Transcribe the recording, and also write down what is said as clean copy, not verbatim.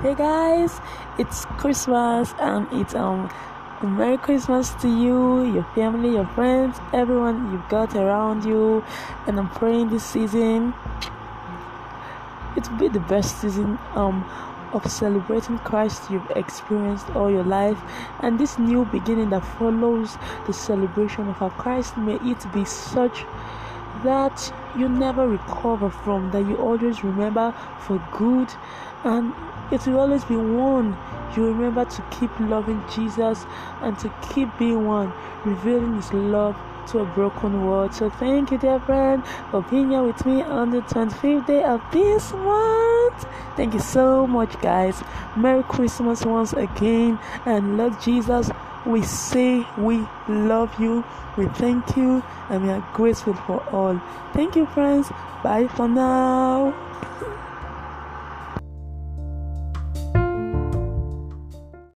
Hey guys, it's Christmas and it's a Merry Christmas to you, your family, your friends, everyone you've got around you. And I'm praying this season it will be the best season of celebrating Christ you've experienced all your life, and this new beginning that follows the celebration of our Christ, may it be such that you never recover from, that you always remember for good, and it will always be one you remember to keep loving Jesus and to keep being one, revealing his love to a broken world. So thank you, dear friend, for being here with me on the 25th day of this month. Thank you so much, guys. Merry Christmas once again, and Lord Jesus, we say we love you, we thank you, and we are grateful for all. Thank you, friends. Bye for now.